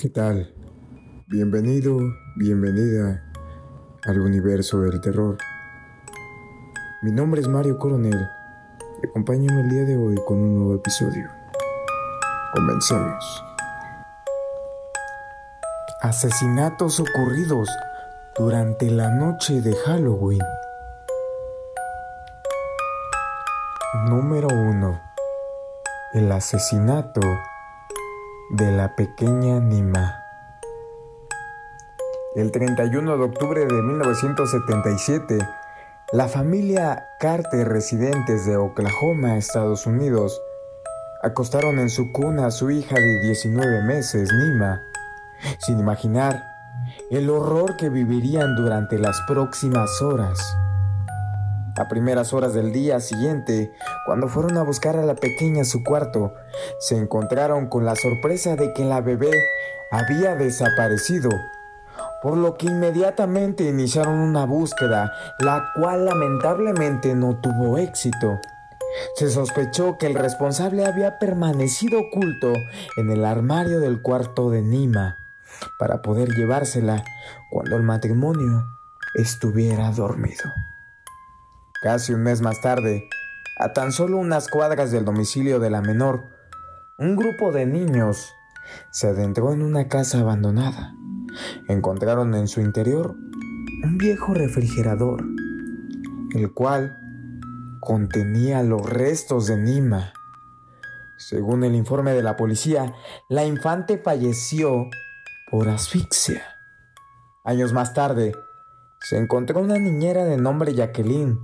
¿Qué tal? Bienvenido, bienvenida al universo del terror. Mi nombre es Mario Coronel. Acompáñame el día de hoy con un nuevo episodio. Comenzamos. Asesinatos ocurridos durante la noche de Halloween. Número 1. El asesinato de la pequeña Nima. El 31 de octubre de 1977, la familia Carter, residentes de Oklahoma, Estados Unidos, acostaron en su cuna a su hija de 19 meses, Nima, sin imaginar el horror que vivirían durante las próximas horas. A primeras horas del día siguiente, cuando fueron a buscar a la pequeña a su cuarto, se encontraron con la sorpresa de que la bebé había desaparecido, por lo que inmediatamente iniciaron una búsqueda, la cual lamentablemente no tuvo éxito. Se sospechó que el responsable había permanecido oculto en el armario del cuarto de Nima para poder llevársela cuando el matrimonio estuviera dormido. Casi un mes más tarde, a tan solo unas cuadras del domicilio de la menor, un grupo de niños se adentró en una casa abandonada. Encontraron en su interior un viejo refrigerador, el cual contenía los restos de Nima. Según el informe de la policía, la infante falleció por asfixia. Años más tarde, se encontró una niñera de nombre Jacqueline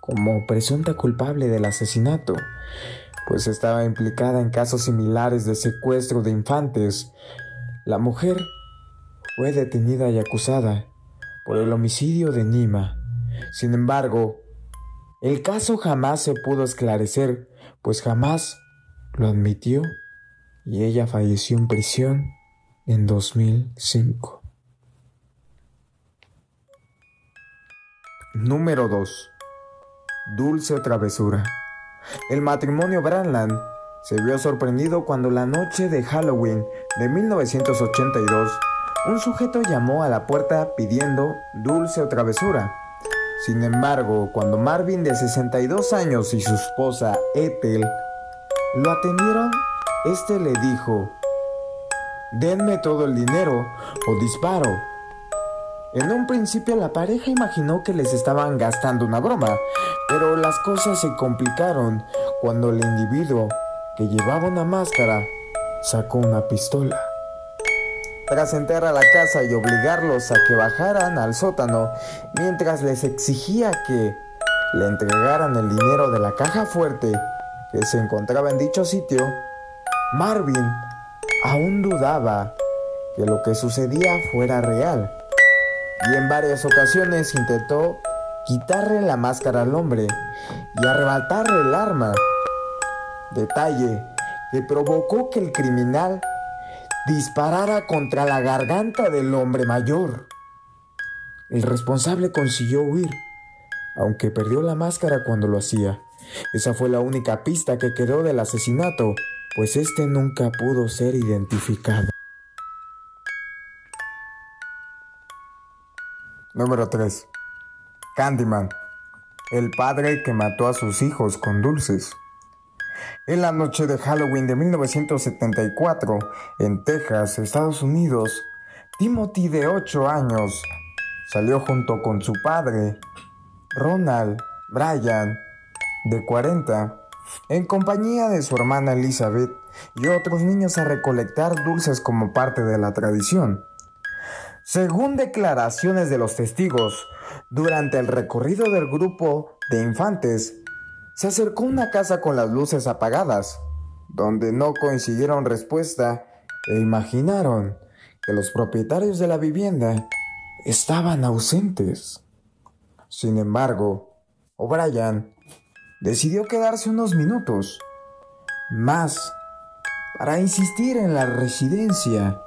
como presunta culpable del asesinato, pues estaba implicada en casos similares de secuestro de infantes. La mujer fue detenida y acusada por el homicidio de Nima. Sin embargo, el caso jamás se pudo esclarecer, pues jamás lo admitió y ella falleció en prisión en 2005. Número 2. Dulce travesura. El matrimonio Branland se vio sorprendido cuando la noche de Halloween de 1982... un sujeto llamó a la puerta pidiendo dulce o travesura. Sin embargo, cuando Marvin, de 62 años, y su esposa Ethel lo atendieron, este le dijo: «Denme todo el dinero o disparo». En un principio la pareja imaginó que les estaban gastando una broma, pero las cosas se complicaron cuando el individuo, que llevaba una máscara, sacó una pistola. Tras entrar a la casa y obligarlos a que bajaran al sótano, mientras les exigía que le entregaran el dinero de la caja fuerte que se encontraba en dicho sitio, Marvin aún dudaba que lo que sucedía fuera real, y en varias ocasiones intentó quitarle la máscara al hombre y arrebatarle el arma, detalle que provocó que el criminal disparara contra la garganta del hombre mayor. El responsable consiguió huir, aunque perdió la máscara cuando lo hacía. Esa fue la única pista que quedó del asesinato, pues este nunca pudo ser identificado. Número 3. Candyman, el padre que mató a sus hijos con dulces. En la noche de Halloween de 1974, en Texas, Estados Unidos, Timothy, de 8 años, salió junto con su padre, Ronald O'Bryan, de 40, en compañía de su hermana Elizabeth y otros niños, a recolectar dulces como parte de la tradición. Según declaraciones de los testigos, durante el recorrido del grupo de infantes, se acercó a una casa con las luces apagadas, donde no consiguieron respuesta e imaginaron que los propietarios de la vivienda estaban ausentes. Sin embargo, O'Brien decidió quedarse unos minutos más para insistir en la residencia.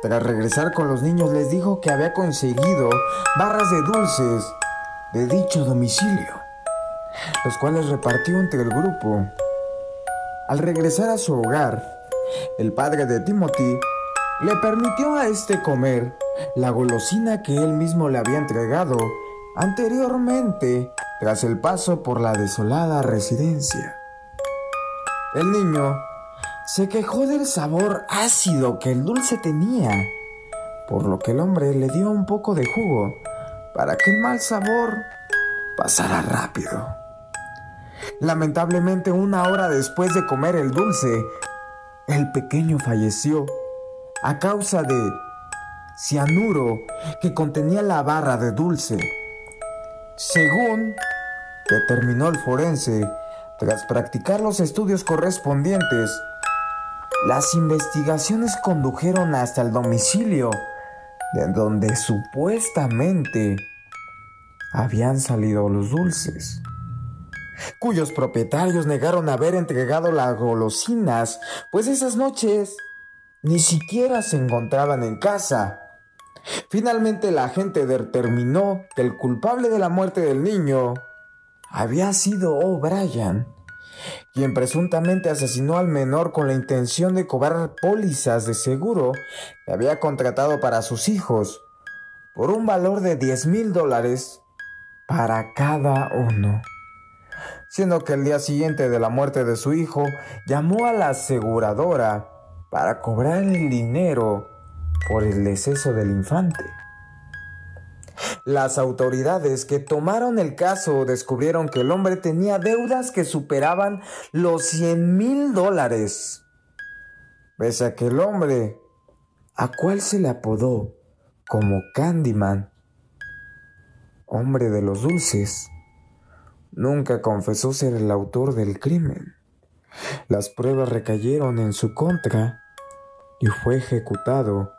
Tras regresar con los niños, les dijo que había conseguido barras de dulces de dicho domicilio, los cuales repartió entre el grupo. Al regresar a su hogar, el padre de Timothy Le permitió a este comer la golosina que él mismo le había entregado anteriormente tras el paso por la desolada residencia. El niño se quejó del sabor ácido que el dulce tenía, por lo que el hombre le dio un poco de jugo para que el mal sabor pasara rápido. Lamentablemente, una hora después de comer el dulce, el pequeño falleció a causa de cianuro que contenía la barra de dulce, según determinó el forense tras practicar los estudios correspondientes. Las investigaciones condujeron hasta el domicilio de donde supuestamente habían salido los dulces, cuyos propietarios negaron haber entregado las golosinas, pues esas noches ni siquiera se encontraban en casa. Finalmente, la gente determinó que el culpable de la muerte del niño había sido O'Brien, quien presuntamente asesinó al menor con la intención de cobrar pólizas de seguro que había contratado para sus hijos, por un valor de $10,000 para cada uno. Siendo que el día siguiente de la muerte de su hijo, llamó a la aseguradora para cobrar el dinero por el deceso del infante. Las autoridades que tomaron el caso descubrieron que el hombre tenía deudas que superaban los $100,000, pese a que el hombre, a cual se le apodó como Candyman, hombre de los dulces, nunca confesó ser el autor del crimen. Las pruebas recayeron en su contra y fue ejecutado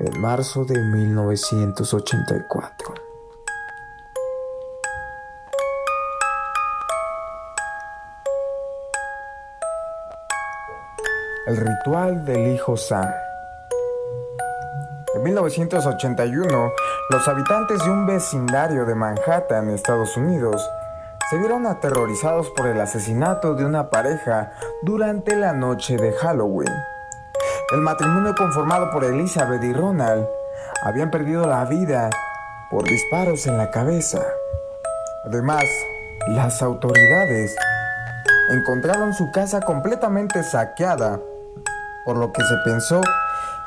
en marzo de 1984. El ritual del hijo Sam. En 1981, los habitantes de un vecindario de Manhattan, Estados Unidos, se vieron aterrorizados por el asesinato de una pareja durante la noche de Halloween. El matrimonio, conformado por Elizabeth y Ronald, habían perdido la vida por disparos en la cabeza. Además, las autoridades encontraron su casa completamente saqueada, por lo que se pensó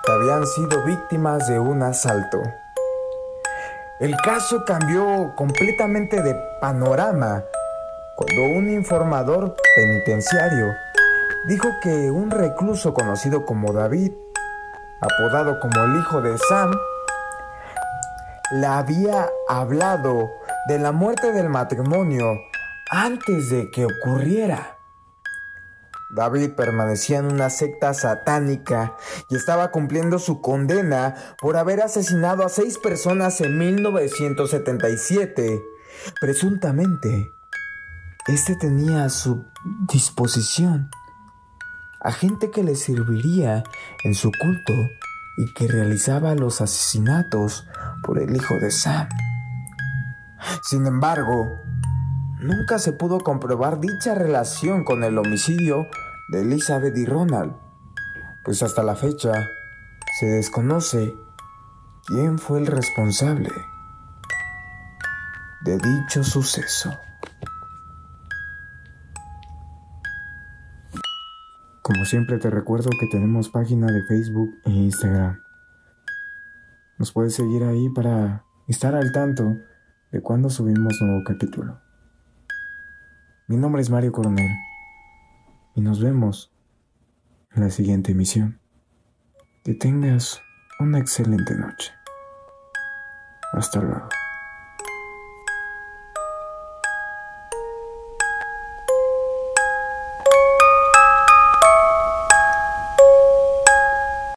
que habían sido víctimas de un asalto. El caso cambió completamente de panorama cuando un informador penitenciario dijo que un recluso conocido como David, apodado como el hijo de Sam, le había hablado de la muerte del matrimonio antes de que ocurriera. David permanecía en una secta satánica y estaba cumpliendo su condena por haber asesinado a 6 personas en 1977. Presuntamente, este tenía a su disposición a gente que le serviría en su culto y que realizaba los asesinatos por el hijo de Sam. Sin embargo, nunca se pudo comprobar dicha relación con el homicidio de Elizabeth y Ronald, pues hasta la fecha se desconoce quién fue el responsable de dicho suceso. Como siempre, te recuerdo que tenemos página de Facebook e Instagram. Nos puedes seguir ahí para estar al tanto de cuando subimos nuevo capítulo. Mi nombre es Mario Coronel y nos vemos en la siguiente emisión. Que tengas una excelente noche. Hasta luego.